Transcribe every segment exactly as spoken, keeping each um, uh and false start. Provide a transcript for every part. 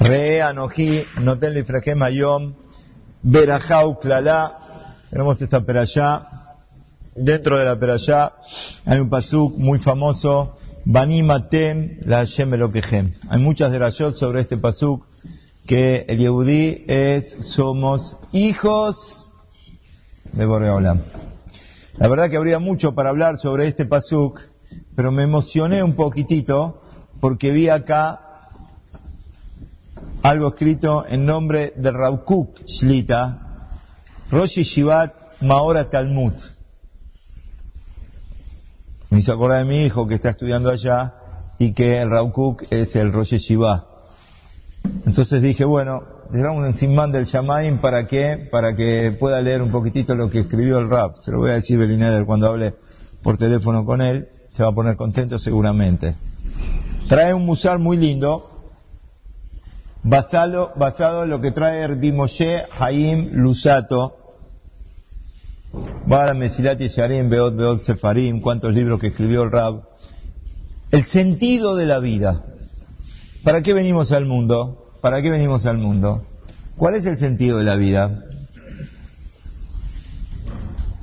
Re anoji, noten lifrajem ayom, berajau klalá. Tenemos esta perayá. Dentro de la perayá hay un pasuk muy famoso, Banimatem la Hashem elokejem. Hay muchas derashot sobre este pasuk, que el Yehudí es, somos hijos de Borei Olam. La verdad que habría mucho para hablar sobre este pasuk, pero me emocioné un poquitito porque vi acá algo escrito en nombre de Rav Kook Shlita, Rosh Yeshivat Maora Talmud. Me hizo acordar de mi hijo que está estudiando allá y que el Rav Kook es el Rosh Yeshivat. Entonces dije, bueno, le damos un simán del Shamayim para que, para que pueda leer un poquitito lo que escribió el Rav. Se lo voy a decir a Berliner cuando hable por teléfono con él, se va a poner contento seguramente. Trae un musar muy lindo, basado, basado en lo que trae Rabbi Moshe Chaim Luzzatto. Va a la Mesilat Yesharim, Beot Beot Sefarim, cuántos libros que escribió el Rab. El sentido de la vida. ¿Para qué venimos al mundo? ¿Para qué venimos al mundo? ¿Cuál es el sentido de la vida?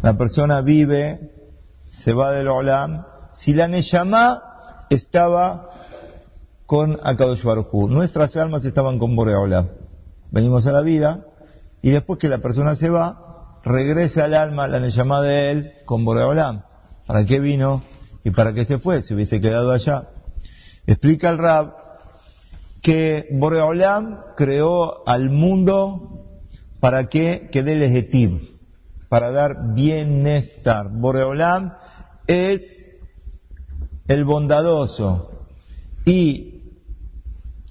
La persona vive, se va del Olam, si la Neshama estaba con Akadosh Baruj Hu. Nuestras almas estaban con Borei Olam. Venimos a la vida y después que la persona se va, regresa al alma, la Neshama de él, con Borei Olam. ¿Para qué vino y para qué se fue? Se hubiese quedado allá. Explica el Rab que Borei Olam creó al mundo para que quede lejetiv, para dar bienestar. Borei Olam es el bondadoso. Y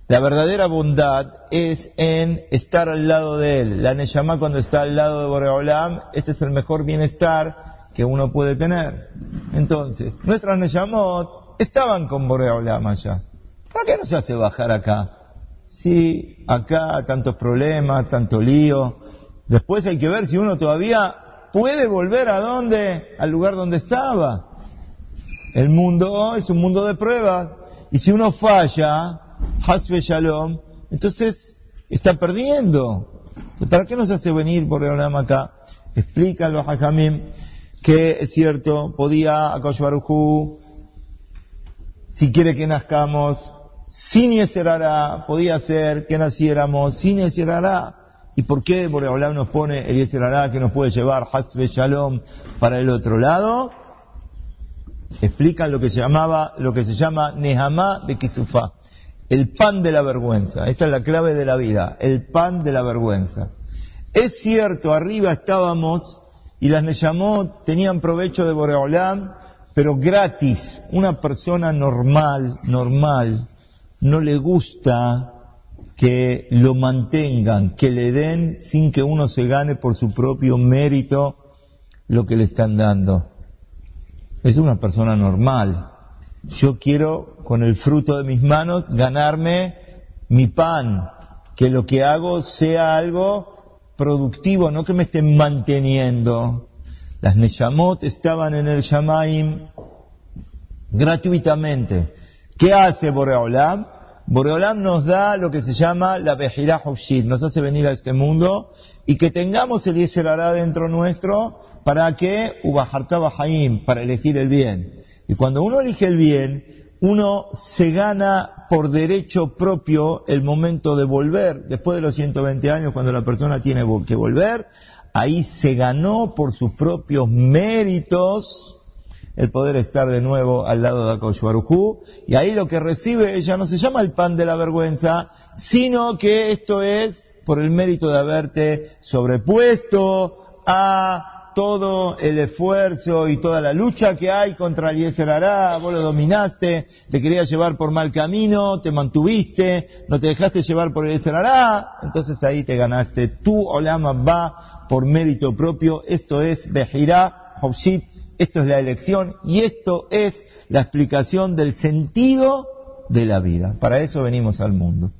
la verdadera bondad es en estar al lado de él. La Neshama cuando está al lado de Borei Olam, este es el mejor bienestar que uno puede tener. Entonces, nuestras Neshamot estaban con Borei Olam allá. ¿Para qué nos hace bajar acá? Sí, acá tantos problemas, tanto lío. Después hay que ver si uno todavía puede volver a donde, al lugar donde estaba. El mundo es un mundo de pruebas. Y si uno falla, Hasbe Shalom, entonces está perdiendo. ¿Para qué nos hace venir Borei Olam acá? Explica los Hajamim que es cierto, podía Akadosh Baruj Hu, si quiere que nazcamos, sin Yetzer Hará, podía ser que naciéramos sin Yetzer Hará. ¿Y por qué Borei Olam nos pone el Yetzer Hará que nos puede llevar Hasbe Shalom para el otro lado? Explican lo que se llamaba, lo que se llama Nehamá de Kisufá, el pan de la vergüenza. Esta es la clave de la vida, el pan de la vergüenza. Es cierto, arriba estábamos y las Neshamot tenían provecho de Borei Olam, pero gratis. Una persona normal, normal, no le gusta que lo mantengan, que le den sin que uno se gane por su propio mérito lo que le están dando. Es una persona normal. Yo quiero, con el fruto de mis manos, ganarme mi pan. Que lo que hago sea algo productivo, no que me estén manteniendo. Las Neshamot estaban en el Shamayim gratuitamente. ¿Qué hace Borei Olam? Borei Olam nos da lo que se llama la Bejirá Hopshit. Nos hace venir a este mundo y que tengamos el Yetzer Hará dentro nuestro, ¿para qué? Ubajartá Bahaim, para elegir el bien. Y cuando uno elige el bien, uno se gana por derecho propio el momento de volver. Después de los ciento veinte años, cuando la persona tiene que volver, ahí se ganó por sus propios méritos el poder estar de nuevo al lado de Akadosh Baruj Hu. Y ahí lo que recibe ella no se llama el pan de la vergüenza, sino que esto es por el mérito de haberte sobrepuesto a todo el esfuerzo y toda la lucha que hay contra el Yetzer Hará. Vos lo dominaste, te querías llevar por mal camino, te mantuviste, no te dejaste llevar por el Yetzer Hará, entonces ahí te ganaste. Tu Olam va por mérito propio, esto es Bejirá Hopshit, esto es la elección y esto es la explicación del sentido de la vida. Para eso venimos al mundo.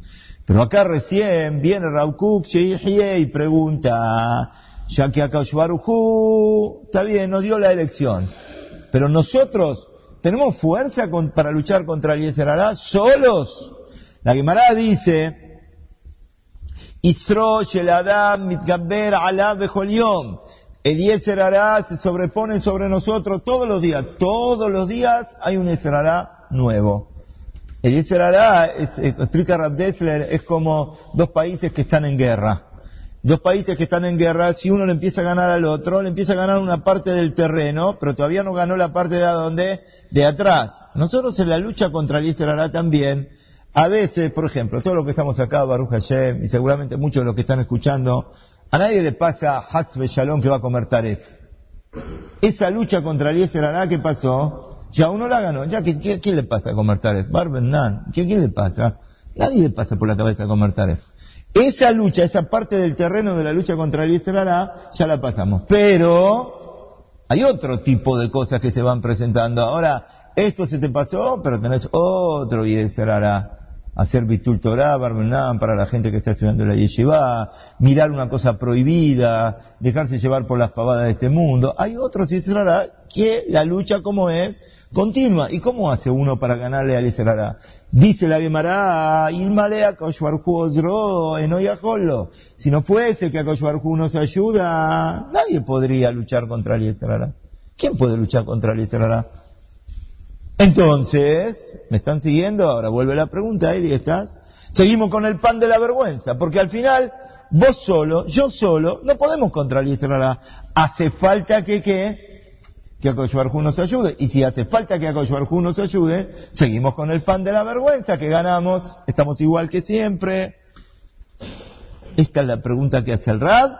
Pero acá recién viene Rav Kook y pregunta, ya que Akadosh Baruj Hu, está bien, nos dio la elección, pero nosotros tenemos fuerza con, para luchar contra el Yetzer Hará solos. La Gemara dice Yisro shel Adam mitgaber alav bechol yom. El Yetzer Hará se sobrepone sobre nosotros todos los días. Todos los días hay un Yetzer Hará nuevo. El Yetzer Hará, explica Rav Dessler, es como dos países que están en guerra. Dos países que están en guerra, si uno le empieza a ganar al otro, le empieza a ganar una parte del terreno, pero todavía no ganó la parte de donde, de atrás. Nosotros en la lucha contra el Yetzer Hará también, a veces, por ejemplo, todos los que estamos acá, Baruch Hashem, y seguramente muchos de los que están escuchando, a nadie le pasa a Hasbe Shalom que va a comer taref. Esa lucha contra el Yetzer Hará que pasó, ya uno la ganó. Ya, ¿quién, quién le pasa a comer taref? Bar Benan. ¿Quién, ¿Quién le pasa? Nadie le pasa por la cabeza a comer taref. Esa lucha, esa parte del terreno de la lucha contra el Yetzer Hará, ya la pasamos. Pero hay otro tipo de cosas que se van presentando. Ahora, esto se te pasó, pero tenés otro Yetzer Hará. Hacer bitul Torah, Bar Minan, para la gente que está estudiando la yeshiva, mirar una cosa prohibida, dejarse llevar por las pavadas de este mundo. Hay otros Yetzer Hará que la lucha, como es, continua. ¿Y cómo hace uno para ganarle al Yetzer Hará? Dice la Gemara, Ilmalea Koshbarhu Ozro, Enoyajolo. Si no fuese que a Koshbarhu nos ayuda, nadie podría luchar contra el Yetzer Hará. ¿Quién puede luchar contra el Yetzer Hará? Entonces, ¿me están siguiendo? Ahora vuelve la pregunta, Eli, ¿estás? Seguimos con el pan de la vergüenza, porque al final, vos solo, yo solo, no podemos contra el Yetzer Hará. Hace falta que, que, que Akadosh Baruj Hu nos ayude. Y si hace falta que Akadosh Baruj Hu nos ayude, seguimos con el pan de la vergüenza, que ganamos, estamos igual que siempre. Esta es la pregunta que hace el Rab,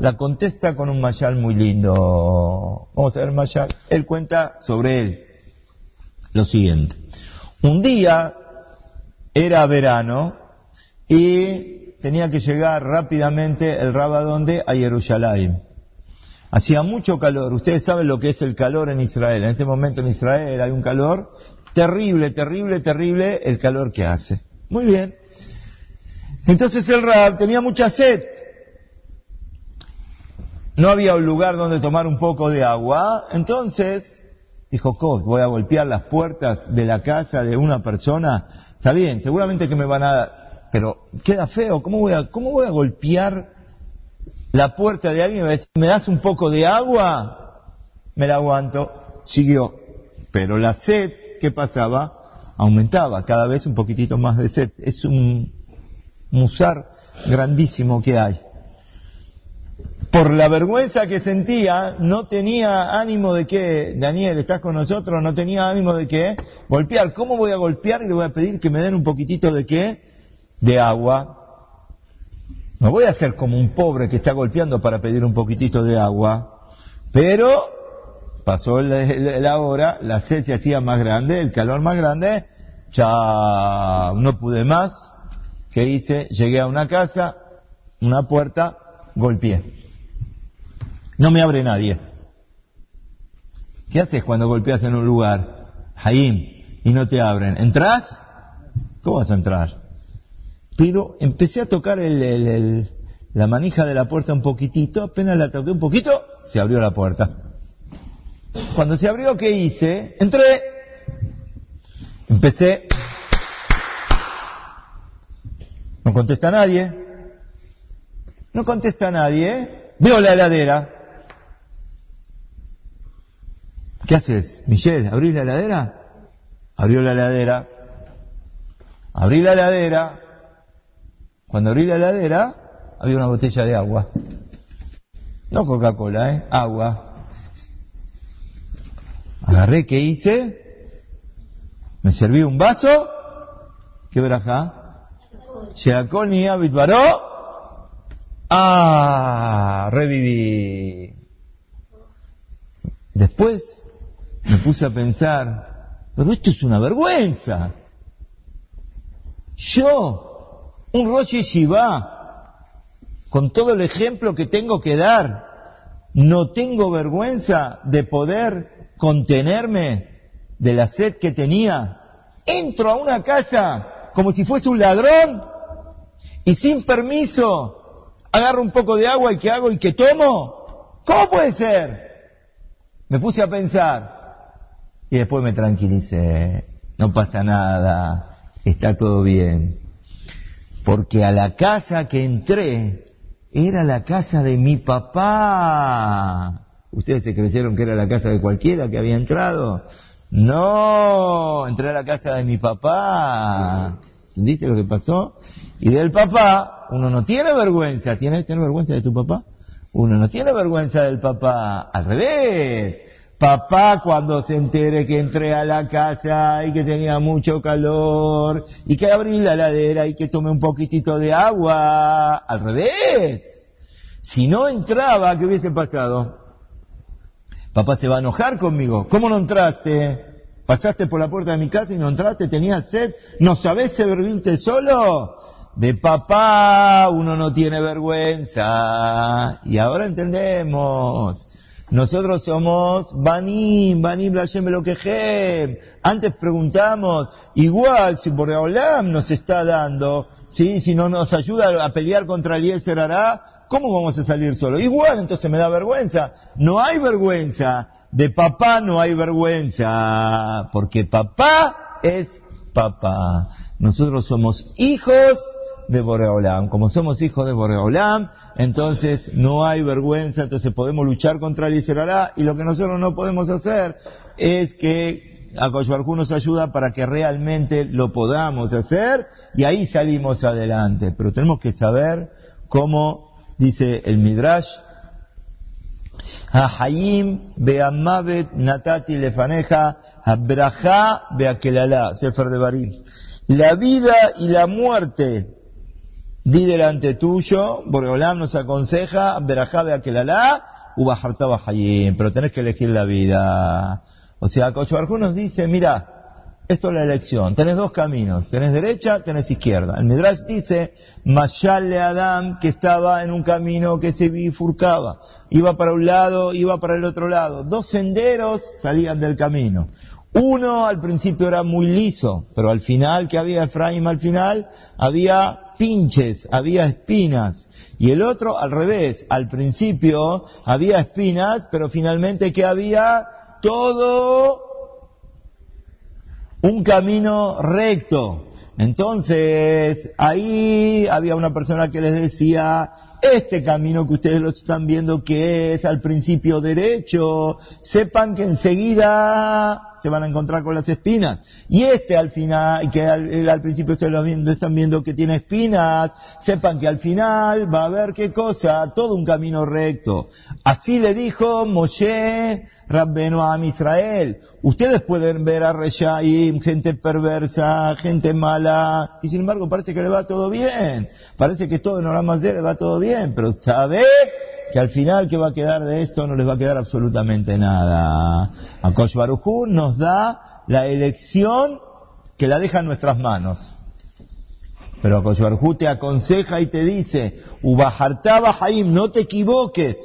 la contesta con un mashal muy lindo. Vamos a ver el mashal, él cuenta sobre él lo siguiente. Un día era verano y tenía que llegar rápidamente el Rab, ¿a dónde? A Jerusalén. Hacía mucho calor. Ustedes saben lo que es el calor en Israel. En este momento en Israel hay un calor terrible, terrible, terrible el calor que hace. Muy bien. Entonces el Rab tenía mucha sed. No había un lugar donde tomar un poco de agua. Entonces dijo, Koch, voy a golpear las puertas de la casa de una persona. Está bien, seguramente que me van a dar, pero queda feo. ¿Cómo voy a, cómo voy a golpear la puerta de alguien y me va a decir, ¿me das un poco de agua? Me la aguanto. Siguió. Pero la sed, ¿qué pasaba? Aumentaba, cada vez un poquitito más de sed. Es un musar grandísimo que hay. Por la vergüenza que sentía, no tenía ánimo de que, Daniel, estás con nosotros, no tenía ánimo de que golpear. ¿Cómo voy a golpear y le voy a pedir que me den un poquitito de qué? De agua. No voy a ser como un pobre que está golpeando para pedir un poquitito de agua. Pero pasó la, la, la hora, la sed se hacía más grande, el calor más grande, ya no pude más. ¿Qué hice? Llegué a una casa, una puerta, golpeé. No me abre nadie. ¿Qué haces cuando golpeas en un lugar, Haim, y no te abren? ¿Entrás? ¿Cómo vas a entrar? Pero empecé a tocar el, el, el, la manija de la puerta un poquitito, apenas la toqué un poquito, se abrió la puerta. Cuando se abrió, ¿qué hice? Entré. Empecé. No contesta nadie. No contesta nadie. Veo la heladera. ¿Qué haces, Michelle? ¿Abrís la heladera? Abrió la heladera. Abrí la heladera. Cuando abrí la heladera, había una botella de agua. No Coca-Cola, ¿eh? Agua. Agarré, ¿qué hice? Me serví un vaso. ¿Qué verajá? Sheakoni abitvaró. ¡Ah! Reviví. Después me puse a pensar, pero esto es una vergüenza. Yo, un Rosh Yeshivá, con todo el ejemplo que tengo que dar, no tengo vergüenza de poder contenerme de la sed que tenía. Entro a una casa como si fuese un ladrón y sin permiso agarro un poco de agua y ¿qué hago? ¿Y qué tomo? ¿Cómo puede ser? Me puse a pensar y después me tranquilicé. No pasa nada, está todo bien. porque a la casa que entré era la casa de mi papá. ¿Ustedes se creyeron que era la casa de cualquiera que había entrado? No, entré a la casa de mi papá. ¿Entendiste lo que pasó? Y del papá, uno no tiene vergüenza. ¿Tienes tener vergüenza de tu papá? Uno no tiene vergüenza del papá. Al revés. Papá, cuando se entere que entré a la casa y que tenía mucho calor y que abrí la heladera y que tomé un poquitito de agua. Al revés. Si no entraba, ¿qué hubiese pasado? Papá se va a enojar conmigo. ¿Cómo no entraste? Pasaste por la puerta de mi casa y no entraste, tenías sed, ¿no sabés servirte solo? De papá uno no tiene vergüenza. Y ahora entendemos. Nosotros somos Banim, Banim Blashem Belokejem. Antes preguntamos, igual si Boré Olam nos está dando, ¿sí? Si no nos ayuda a pelear contra el Yetzer Hará, ¿cómo vamos a salir solos? Igual, entonces me da vergüenza. No hay vergüenza. De papá no hay vergüenza, porque papá es papá. Nosotros somos hijos de Boré Olam. Como somos hijos de Boré Olam, entonces no hay vergüenza, entonces podemos luchar contra el Yetzer Hará, y lo que nosotros no podemos hacer es que Akadosh Baruj Hu nos ayuda para que realmente lo podamos hacer, y ahí salimos adelante. Pero tenemos que saber cómo dice el Midrash, Ha'hayim be'amavet natati lefaneja habrajá be'akelalá, Sefer Devarim. La vida y la muerte di delante tuyo, Boré Olam nos aconseja, Berajá be'akelalá, ubajartá ba'hayim, pero tenés que elegir la vida. O sea, Akadosh Baruj Hu nos dice, mira, esto es la elección, tenés dos caminos, tenés derecha, tenés izquierda. El Midrash dice, Mashal le Adam, que estaba en un camino que se bifurcaba, iba para un lado, iba para el otro lado, dos senderos salían del camino. Uno al principio era muy liso, pero al final, que había Efraim al final, había pinches, había espinas. Y el otro al revés, al principio había espinas, pero finalmente que había todo un camino recto. Entonces, ahí había una persona que les decía, este camino que ustedes lo están viendo que es al principio derecho, sepan que enseguida se van a encontrar con las espinas. Y este al final, que al, al principio ustedes lo están viendo que tiene espinas, sepan que al final va a haber qué cosa, todo un camino recto. Así le dijo Moshe Rabbenu a Am Israel. Ustedes pueden ver a Reshaim, gente perversa, gente mala, y sin embargo parece que le va todo bien. Parece que todo en Olam Hazé le va todo bien, pero sabe que al final que va a quedar de esto no les va a quedar absolutamente nada. Akadosh Baruj Hu nos da la elección que la deja en nuestras manos. Pero Akadosh Baruj Hu te aconseja y te dice, Ubajartá ba'hayim, no te equivoques.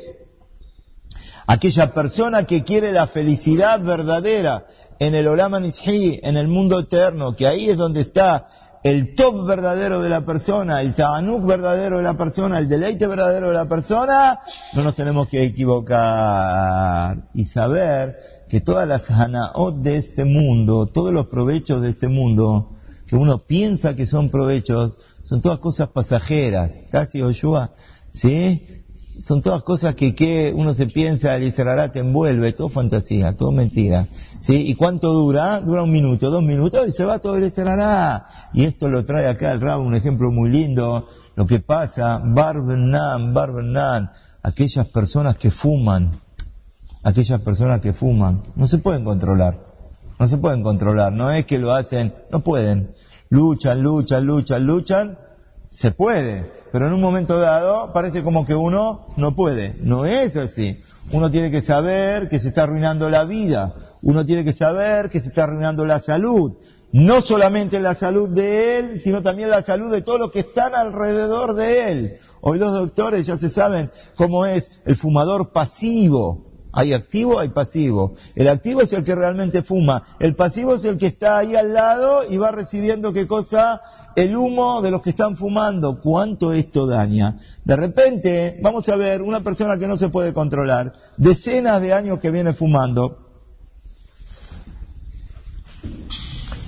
Aquella persona que quiere la felicidad verdadera en el Olam Hanisí, en el mundo eterno, que ahí es donde está el top verdadero de la persona, el ta'anuk verdadero de la persona, el deleite verdadero de la persona, no nos tenemos que equivocar. Y saber que todas las hanaot de este mundo, todos los provechos de este mundo, que uno piensa que son provechos, son todas cosas pasajeras. Casi Oshua, ¿sí? Son todas cosas que, que uno se piensa, el Yetzer Hará te envuelve, todo fantasía, todo mentira. ¿Sí? ¿Y cuánto dura? Dura un minuto, dos minutos, y se va todo el Yetzer Hará. Y esto lo trae acá el Rab, un ejemplo muy lindo, lo que pasa, Bar Benan, Bar Benan, aquellas personas que fuman, aquellas personas que fuman, no se pueden controlar, no se pueden controlar, no es que lo hacen, no pueden, luchan, luchan, luchan, luchan, se puede, pero en un momento dado parece como que uno no puede. No es así. Uno tiene que saber que se está arruinando la vida. Uno tiene que saber que se está arruinando la salud. No solamente la salud de él, sino también la salud de todos los que están alrededor de él. Hoy los doctores ya se saben cómo es el fumador pasivo. Hay activo, hay pasivo. El activo es el que realmente fuma. El pasivo es el que está ahí al lado y va recibiendo, ¿qué cosa? El humo de los que están fumando. ¿Cuánto esto daña? De repente, vamos a ver, una persona que no se puede controlar, decenas de años que viene fumando,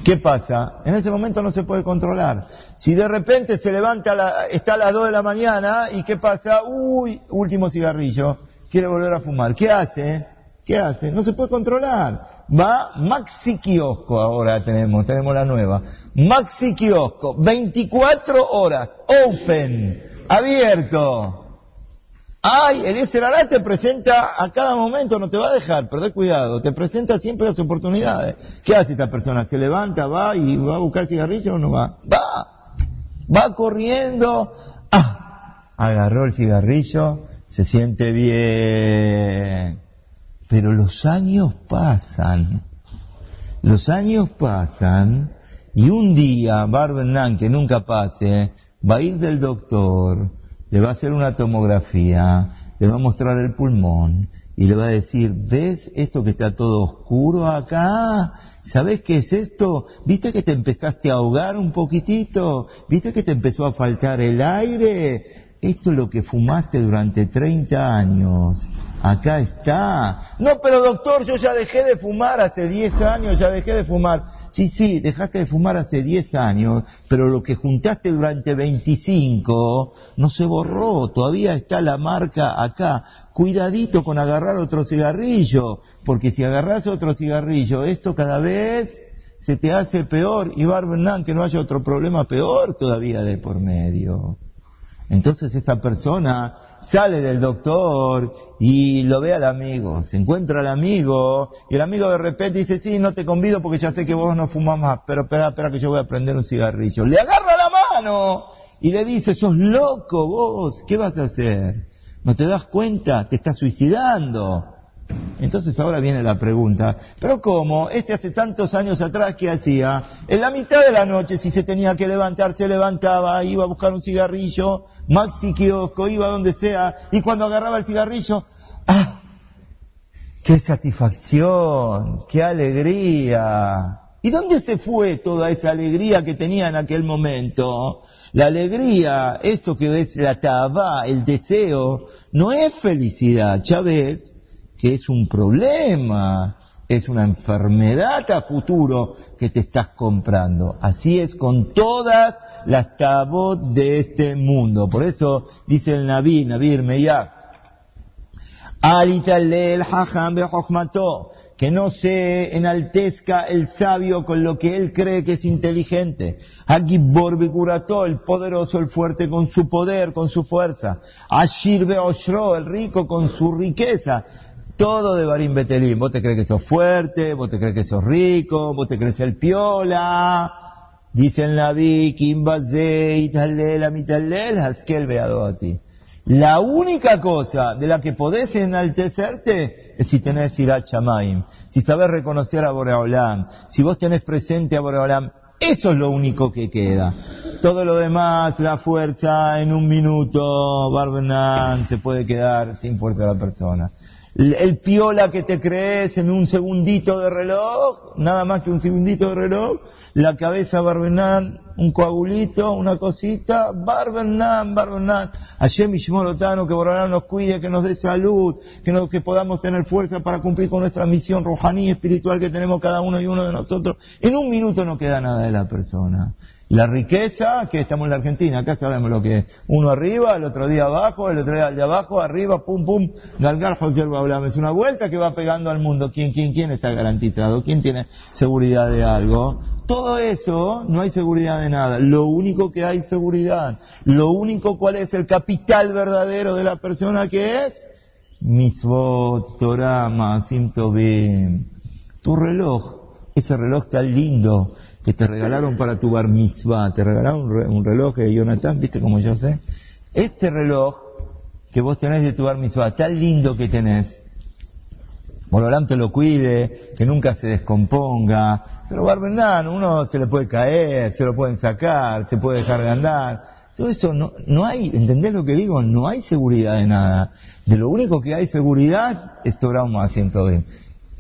¿Qué pasa? En ese momento no se puede controlar. Si de repente se levanta, la, está a las dos de la mañana, ¿y qué pasa? Uy, último cigarrillo, quiere volver a fumar. ¿Qué hace? ¿Qué hace? No se puede controlar. Va Maxi Kiosco, ahora tenemos, tenemos la nueva. Maxi Kiosco, veinticuatro horas, open, abierto. Ay, el Yetzer Hará te presenta a cada momento, no te va a dejar, perdés cuidado, te presenta siempre las oportunidades. ¿Qué hace esta persona? ¿Se levanta, va y va a buscar cigarrillo o no va? Va, va corriendo, ah, agarró el cigarrillo, se siente bien. Pero los años pasan, los años pasan, y un día, Barbenán, que nunca pase, va a ir del doctor, le va a hacer una tomografía, le va a mostrar el pulmón y le va a decir, ¿ves esto que está todo oscuro acá? ¿Sabés qué es esto? ¿Viste que te empezaste a ahogar un poquitito? ¿Viste que te empezó a faltar el aire? Esto es lo que fumaste durante treinta años. Acá está. No, pero doctor, yo ya dejé de fumar hace diez años, ya dejé de fumar. Sí, sí, dejaste de fumar hace diez años, pero lo que juntaste durante veinticinco no se borró, todavía está la marca acá. Cuidadito con agarrar otro cigarrillo, porque si agarras otro cigarrillo, esto cada vez se te hace peor. Y Barbenán, que no haya otro problema peor todavía de por medio. Entonces esta persona sale del doctor y lo ve al amigo, se encuentra al amigo y el amigo de repente dice, sí, no te convido porque ya sé que vos no fumás más, pero espera, espera que yo voy a prender un cigarrillo. Le agarra la mano y le dice, sos loco vos, ¿qué vas a hacer? ¿No te das cuenta? Te estás suicidando. Entonces ahora viene la pregunta, ¿pero cómo? Este hace tantos años atrás, ¿qué hacía? En la mitad de la noche, si se tenía que levantar, se levantaba, iba a buscar un cigarrillo, Maxi Kiosco, iba donde sea, y cuando agarraba el cigarrillo, ¡ah! ¡Qué satisfacción! ¡Qué alegría! ¿Y dónde se fue toda esa alegría que tenía en aquel momento? La alegría, eso que es la tabá, el deseo, no es felicidad, Chávez, que es un problema, es una enfermedad a futuro que te estás comprando. Así es con todas las tabot de este mundo. Por eso dice el Naví, Naví Irmeyá, Alitalel hajam bejokmato, que no se enaltezca el sabio con lo que él cree que es inteligente. Hagibor bikurató, el poderoso, el fuerte con su poder, con su fuerza. Ashir beoshro, el rico con su riqueza. Todo de Barim Betelim. Vos te crees que sos fuerte, vos te crees que sos rico, vos te crees el piola. Dice el Naví, la única cosa de la que podés enaltecerte es si tenés Hirat Shamayim, si sabés reconocer a Boreolam, si vos tenés presente a Boreolam. Eso es lo único que queda. Todo lo demás, la fuerza, en un minuto, Barbenán, se puede quedar sin fuerza la persona. El piola que te crees en un segundito de reloj, nada más que un segundito de reloj, la cabeza Barbenán, un coagulito, una cosita, Barbenán, Barbenán, Hashem Ishmorotano, que Borolán nos cuide, que nos dé salud, que, nos, que podamos tener fuerza para cumplir con nuestra misión rojaní espiritual que tenemos cada uno y uno de nosotros. En un minuto no queda nada de la persona. La riqueza, que estamos en la Argentina, acá sabemos lo que es. Uno arriba, el otro día abajo, el otro día de abajo, arriba, pum, pum, galgar, José Guablame. Es una vuelta que va pegando al mundo. ¿Quién, quién, quién está garantizado? ¿Quién tiene seguridad de algo? Todo eso, no hay seguridad de nada. Lo único que hay seguridad, lo único cuál es el capital verdadero de la persona que es, Misvot, Torah, Maasim Tovim. Tu reloj, ese reloj tan lindo que te regalaron para tu bar mitzvah, te regalaron un, re, un reloj de Jonathan, viste como yo sé, este reloj que vos tenés de tu bar mitzvah, tan lindo que tenés, Borolán te lo cuide, que nunca se descomponga, pero Barbenán, uno se le puede caer, se lo pueden sacar, se puede dejar de andar, todo eso no, no hay, ¿entendés lo que digo? No hay seguridad de nada, de lo único que hay seguridad es Torah U'Maasim Tovim.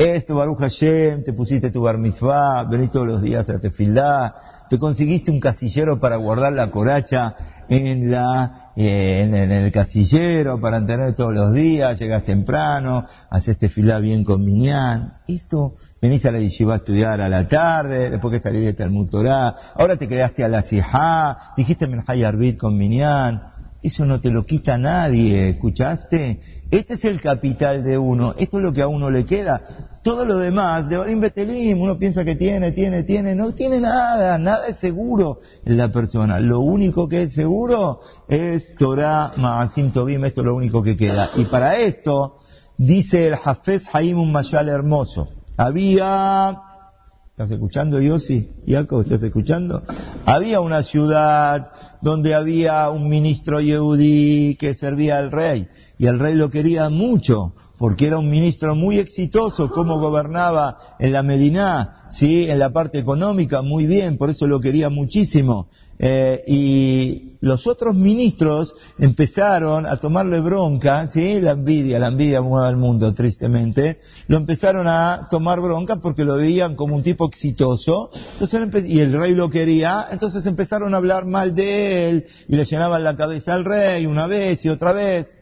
Esto, Baruch Hashem, te pusiste tu bar mitzvah, venís todos los días a tefilá, te conseguiste un casillero para guardar la coracha en la, eh, en, en el casillero para tener todos los días, llegás temprano, haces tefilá bien con minyan. Esto, venís a la yeshiva a estudiar a la tarde, después que salís de Talmud Torah, ahora te quedaste a la sijá, dijiste Menjay Arbit con minyan. Eso no te lo quita nadie, ¿escuchaste? Este es el capital de uno, esto es lo que a uno le queda. Todo lo demás, de Barim Betelim, uno piensa que tiene, tiene, tiene, no tiene nada, nada es seguro en la persona. Lo único que es seguro es Torah, Maasim Tobim, esto es lo único que queda. Y para esto, dice el Hafetz Haim un mashal hermoso. Había... ¿Estás escuchando, Yossi? Iaco, ¿estás escuchando? Había una ciudad donde había un ministro yehudí que servía al rey. Y el rey lo quería mucho, porque era un ministro muy exitoso, como gobernaba en la Medina, ¿sí? En la parte económica, muy bien, por eso lo quería muchísimo. Eh, y los otros ministros empezaron a tomarle bronca, ¿sí? La envidia, la envidia mueve al mundo, tristemente. Lo empezaron a tomar bronca porque lo veían como un tipo exitoso. Entonces, y el rey lo quería, entonces empezaron a hablar mal de él, y le llenaban la cabeza al rey una vez y otra vez.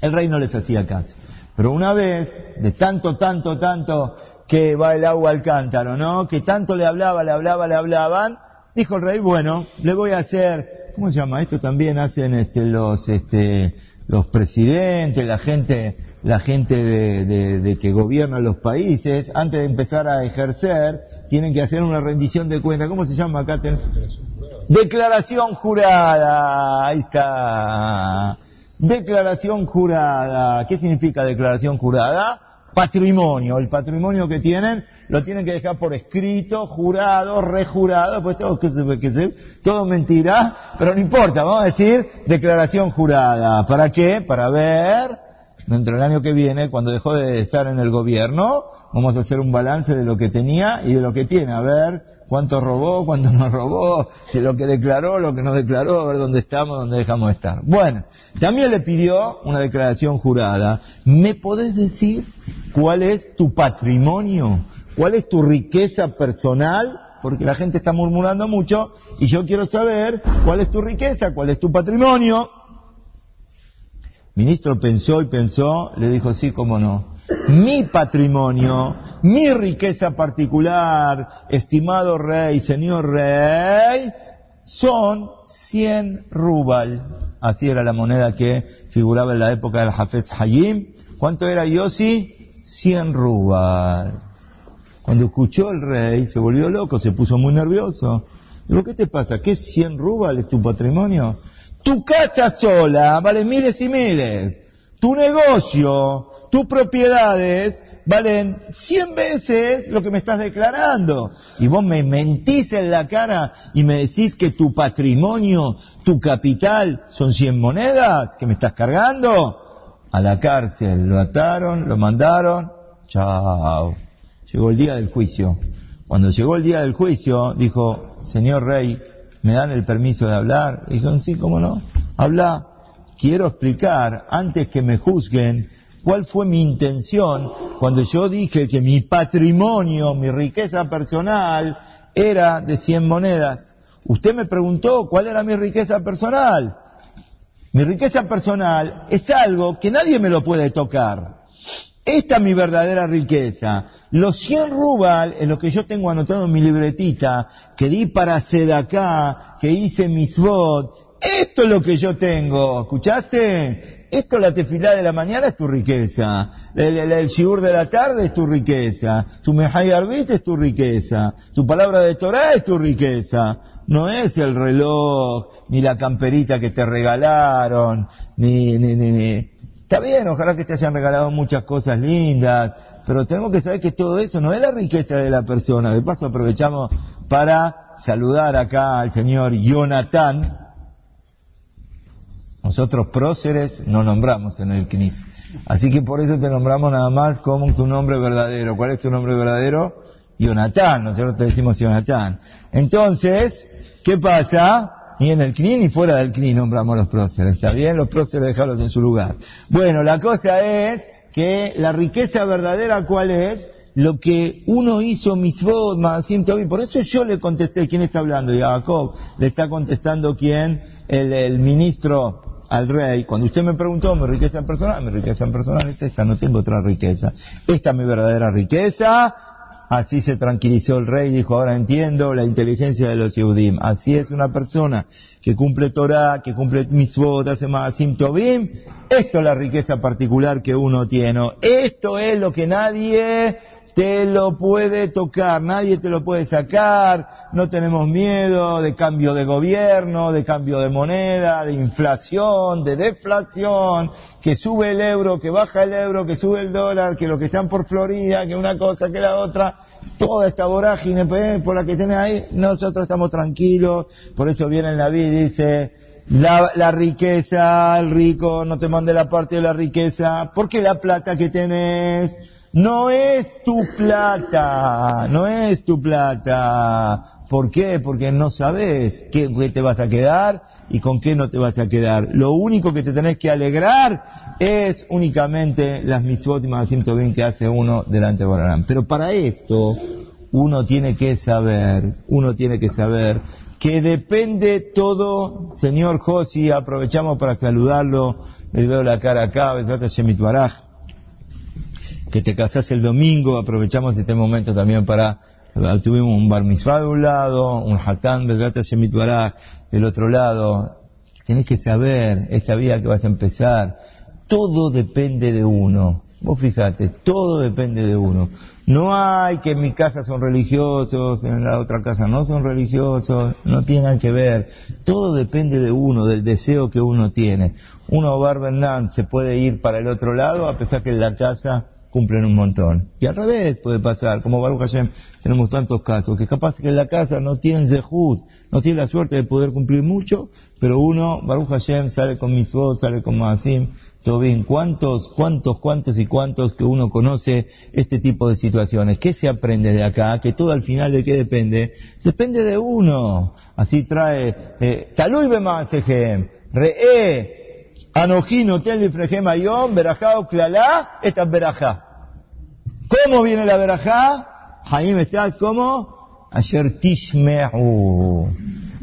El rey no les hacía caso. Pero una vez, de tanto, tanto, tanto, que va el agua al cántaro, ¿no? Que tanto le hablaba, le hablaba, le hablaban, dijo el rey, bueno, le voy a hacer, ¿cómo se llama? Esto también hacen este, los este, los presidentes, la gente la gente de, de, de que gobierna los países, antes de empezar a ejercer, tienen que hacer una rendición de cuentas. ¿Cómo se llama acá? Ten... Declaración jurada. Ahí está. Declaración jurada. ¿Qué significa declaración jurada? Patrimonio, el patrimonio que tienen lo tienen que dejar por escrito, jurado, rejurado, pues todo, que se, que se, todo mentira, pero no importa, vamos a decir declaración jurada. ¿Para qué? Para ver, dentro del año que viene, cuando dejó de estar en el gobierno, vamos a hacer un balance de lo que tenía y de lo que tiene, a ver cuánto robó, cuánto no robó, de lo que declaró, lo que no declaró, a ver dónde estamos, dónde dejamos de estar. Bueno, también le pidió una declaración jurada. ¿Me podés decir cuál es tu patrimonio? ¿Cuál es tu riqueza personal? Porque la gente está murmurando mucho y yo quiero saber cuál es tu riqueza, cuál es tu patrimonio. El ministro pensó y pensó, le dijo, sí, cómo no. Mi patrimonio, mi riqueza particular, estimado rey, señor rey, son cien rubal. Así era la moneda que figuraba en la época del Hafetz Haim. ¿Cuánto era, Yossi? cien rubal. Cuando escuchó el rey, se volvió loco, se puso muy nervioso. Digo, ¿qué te pasa? ¿Qué cien rubal es tu patrimonio? Tu casa sola vale miles y miles. Tu negocio, tus propiedades, valen cien veces lo que me estás declarando. Y vos me mentís en la cara y me decís que tu patrimonio, tu capital, son cien monedas que me estás cargando. A la cárcel, lo ataron, lo mandaron, chao. Llegó el día del juicio. Cuando llegó el día del juicio, dijo, señor rey, ¿me dan el permiso de hablar? Dijeron, sí, cómo no, habla. Quiero explicar, antes que me juzguen, cuál fue mi intención cuando yo dije que mi patrimonio, mi riqueza personal, era de cien monedas. Usted me preguntó cuál era mi riqueza personal. Mi riqueza personal es algo que nadie me lo puede tocar. Esta es mi verdadera riqueza. Los cien rubal, en lo que yo tengo anotado en mi libretita, que di para Sedacá, que hice mitzvot, esto es lo que yo tengo, ¿escuchaste? Esto, la tefilá de la mañana es tu riqueza, el, el, el shiur de la tarde es tu riqueza, tu mejay arbit es tu riqueza, tu palabra de Torah es tu riqueza. No es el reloj, ni la camperita que te regalaron, ni, ni, ni, ni. Está bien, ojalá que te hayan regalado muchas cosas lindas, pero tenemos que saber que todo eso no es la riqueza de la persona. De paso aprovechamos para saludar acá al señor Jonathan. Nosotros próceres no nombramos en el C N I S. Así que por eso te nombramos nada más como tu nombre verdadero. ¿Cuál es tu nombre verdadero? Jonathan, nosotros te decimos Jonathan. Entonces, ¿qué pasa? Ni en el C N I S ni fuera del C N I S nombramos los próceres, ¿está bien? Los próceres dejarlos en su lugar. Bueno, la cosa es que la riqueza verdadera, ¿cuál es? Lo que uno hizo, misvot, maasim tovim. Por eso yo le contesté, ¿quién está hablando? Y a Jacob le está contestando, ¿quién? El, el ministro al rey. Cuando usted me preguntó, mi riqueza personal, mi riqueza personal es esta, no tengo otra riqueza. Esta es mi verdadera riqueza. Así se tranquilizó el rey, dijo, ahora entiendo la inteligencia de los Yehudim. Así es una persona que cumple Torah, que cumple Mitzvot, hace Maasim Tovim. Esto es la riqueza particular que uno tiene. Esto es lo que nadie te lo puede tocar, nadie te lo puede sacar. No tenemos miedo de cambio de gobierno, de cambio de moneda, de inflación, de deflación, que sube el euro, que baja el euro, que sube el dólar, que los que están por Florida, que una cosa, que la otra, toda esta vorágine por la que tienen ahí. Nosotros estamos tranquilos, por eso viene el Naví y dice, la, la riqueza, el rico no te mande la parte de la riqueza, porque la plata que tenés no es tu plata, no es tu plata. ¿Por qué? Porque no sabes qué, qué te vas a quedar y con qué no te vas a quedar. Lo único que te tenés que alegrar es únicamente las mitzvot y maasim tovim que hace uno delante de Borarán. Pero para esto uno tiene que saber, uno tiene que saber que depende todo. Señor Josi, aprovechamos para saludarlo, le veo la cara acá, besate Shemit Baraj, que te casás el domingo, aprovechamos este momento también para, tuvimos un bar mitzvah de un lado, un hatán besata shemit baraj del otro lado. Tenés que saber, esta vida que vas a empezar, todo depende de uno. Vos fijate, todo depende de uno. No hay que en mi casa son religiosos, en la otra casa no son religiosos, no tienen que ver. Todo depende de uno, del deseo que uno tiene. Uno, Barbenán, se puede ir para el otro lado, a pesar que en la casa cumplen un montón. Y al revés puede pasar, como Baruch Hashem tenemos tantos casos, que capaz que en la casa no tienen zehut, no tienen la suerte de poder cumplir mucho, pero uno, Baruch Hashem, sale con mitzvot, sale con maasim tovim. ¿Cuántos, cuántos, cuántos y cuántos que uno conoce este tipo de situaciones? ¿Qué se aprende de acá? Que todo al final, ¿de qué depende? Depende de uno. Así trae, eh, Talui Bemasejem, Re'e, Anojín, hotel de Frejem Ayón, Berajá o Clalá, esta es Berajá. ¿Cómo viene la Berajá? Jaim, ¿estás cómo? Ayer Tishmehu.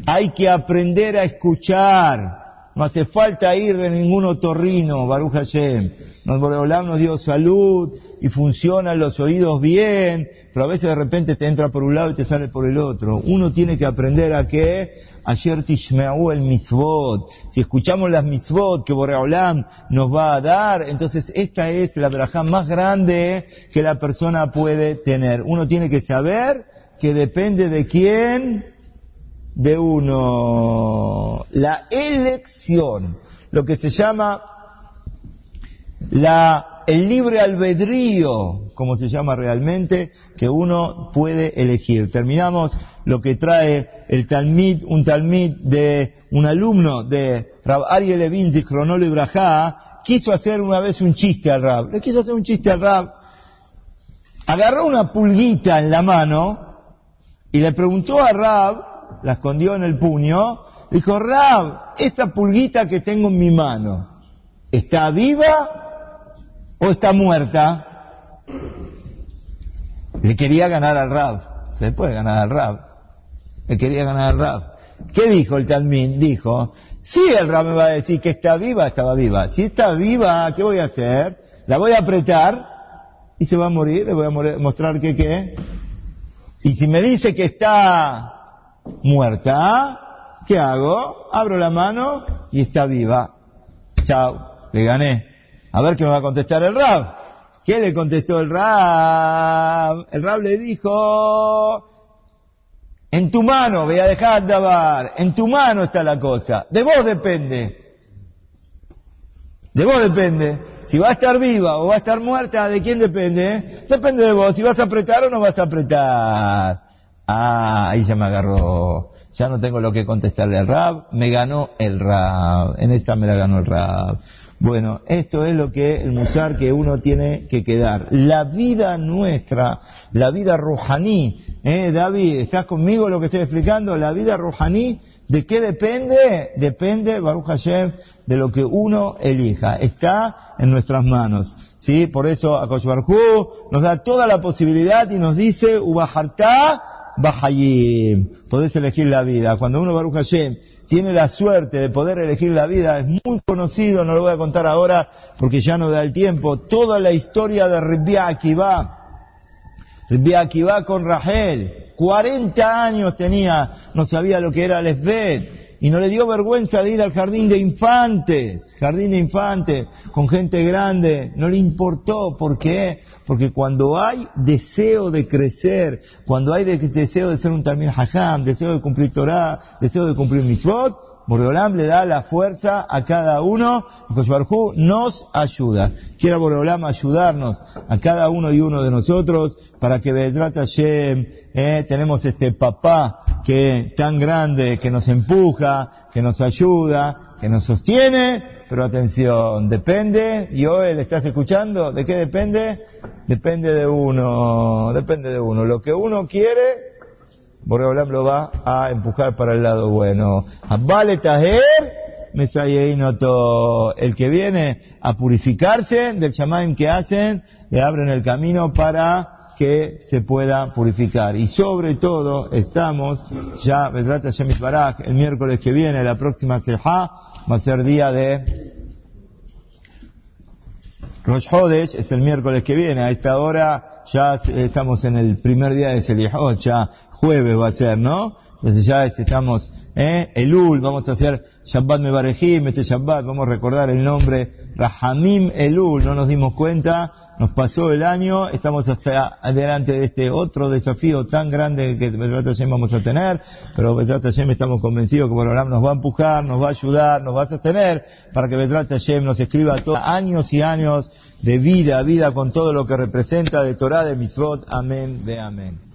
Hay que aprender a escuchar. No hace falta ir de ningún otorrino, Baruch Hashem. Nos Boreolam nos dio salud y funcionan los oídos bien, pero a veces de repente te entra por un lado y te sale por el otro. Uno tiene que aprender a que ayer tishme'u el mitzvot. Si escuchamos las mitzvot que Boreolam nos va a dar, entonces esta es la verajá más grande que la persona puede tener. Uno tiene que saber que depende de quién, de uno. La elección, lo que se llama la, el libre albedrío, como se llama realmente, que uno puede elegir. Terminamos lo que trae el talmid, un talmid de un alumno de Rav Aryeh Leib, Zichrono Libraja, quiso hacer una vez un chiste al Rab. Le quiso hacer un chiste al Rab. Agarró una pulguita en la mano y le preguntó a Rab, la escondió en el puño, dijo, Rab, esta pulguita que tengo en mi mano, ¿está viva o está muerta? Le quería ganar al Rab, se puede ganar al Rab, le quería ganar al Rab. ¿Qué dijo el Talmid? Dijo, si sí, el Rab me va a decir que está viva, estaba viva. Si está viva, ¿qué voy a hacer? La voy a apretar y se va a morir, le voy a morir, mostrar que qué. Y si me dice que está muerta, ¿qué hago? Abro la mano y está viva. Chao, le gané. A ver qué me va a contestar el Rab. ¿Qué le contestó el Rab? El Rab le dijo, en tu mano, voy a dejar de hablar, en tu mano está la cosa, de vos depende. De vos depende. Si va a estar viva o va a estar muerta, ¿de quién depende? Depende de vos, si vas a apretar o no vas a apretar. Ah, ahí ya me agarró. Ya no tengo lo que contestarle al Rab. Me ganó el Rab. En esta me la ganó el Rab. Bueno, esto es lo que el musar que uno tiene que quedar. La vida nuestra, la vida rojaní, eh, David, ¿estás conmigo lo que estoy explicando? La vida rojaní, ¿de qué depende? Depende, Baruch Hashem, de lo que uno elija. Está en nuestras manos, ¿sí? Por eso Akadosh Baruj Hu nos da toda la posibilidad y nos dice, Ubahartá Bahayim, podés elegir la vida. Cuando uno, Baruch Hashem, tiene la suerte de poder elegir la vida, es muy conocido, no lo voy a contar ahora porque ya no da el tiempo, toda la historia de Rabbi Akiva, Rabbi Akiva con Rahel, cuarenta años tenía, no sabía lo que era el Esbet, y no le dio vergüenza de ir al jardín de infantes, jardín de infantes, con gente grande, no le importó, ¿por qué? Porque cuando hay deseo de crecer, cuando hay de, deseo de ser un Talmid Jajam, deseo de cumplir Torah, deseo de cumplir Mitzvot, Boreolam le da la fuerza a cada uno, Akadosh Baruj Hu nos ayuda. Quiera Boreolam ayudarnos a cada uno y uno de nosotros para que Be'ezrat Hashem, eh, tenemos este papá que tan grande, que nos empuja, que nos ayuda, que nos sostiene. Pero atención, depende, y hoy le estás escuchando, ¿de qué depende? Depende de uno, depende de uno. Lo que uno quiere, Boreolam lo va a empujar para el lado bueno. Vale Taher, Mesayeinoto, el que viene a purificarse del Shamaim que hacen, le abren el camino para que se pueda purificar. Y sobre todo, estamos ya, Bezrat Hashem Yitbaraj, el miércoles que viene, la próxima Sejá, va a ser día de Rosh Hodesh, es el miércoles que viene, a esta hora ya estamos en el primer día de Selijot, ya jueves va a ser, ¿no? Entonces ya estamos, eh, Elul, vamos a hacer Shabbat Mevarejim, este Shabbat, vamos a recordar el nombre Rahamim Elul, no nos dimos cuenta, nos pasó el año, estamos hasta adelante de este otro desafío tan grande que Bezrat Hashem vamos a tener, pero Bezrat Hashem estamos convencidos que Boreolam nos va a empujar, nos va a ayudar, nos va a sostener, para que Bezrat Hashem nos escriba todos años y años de vida, vida con todo lo que representa de Torah, de Mitzvot, amén, de amén.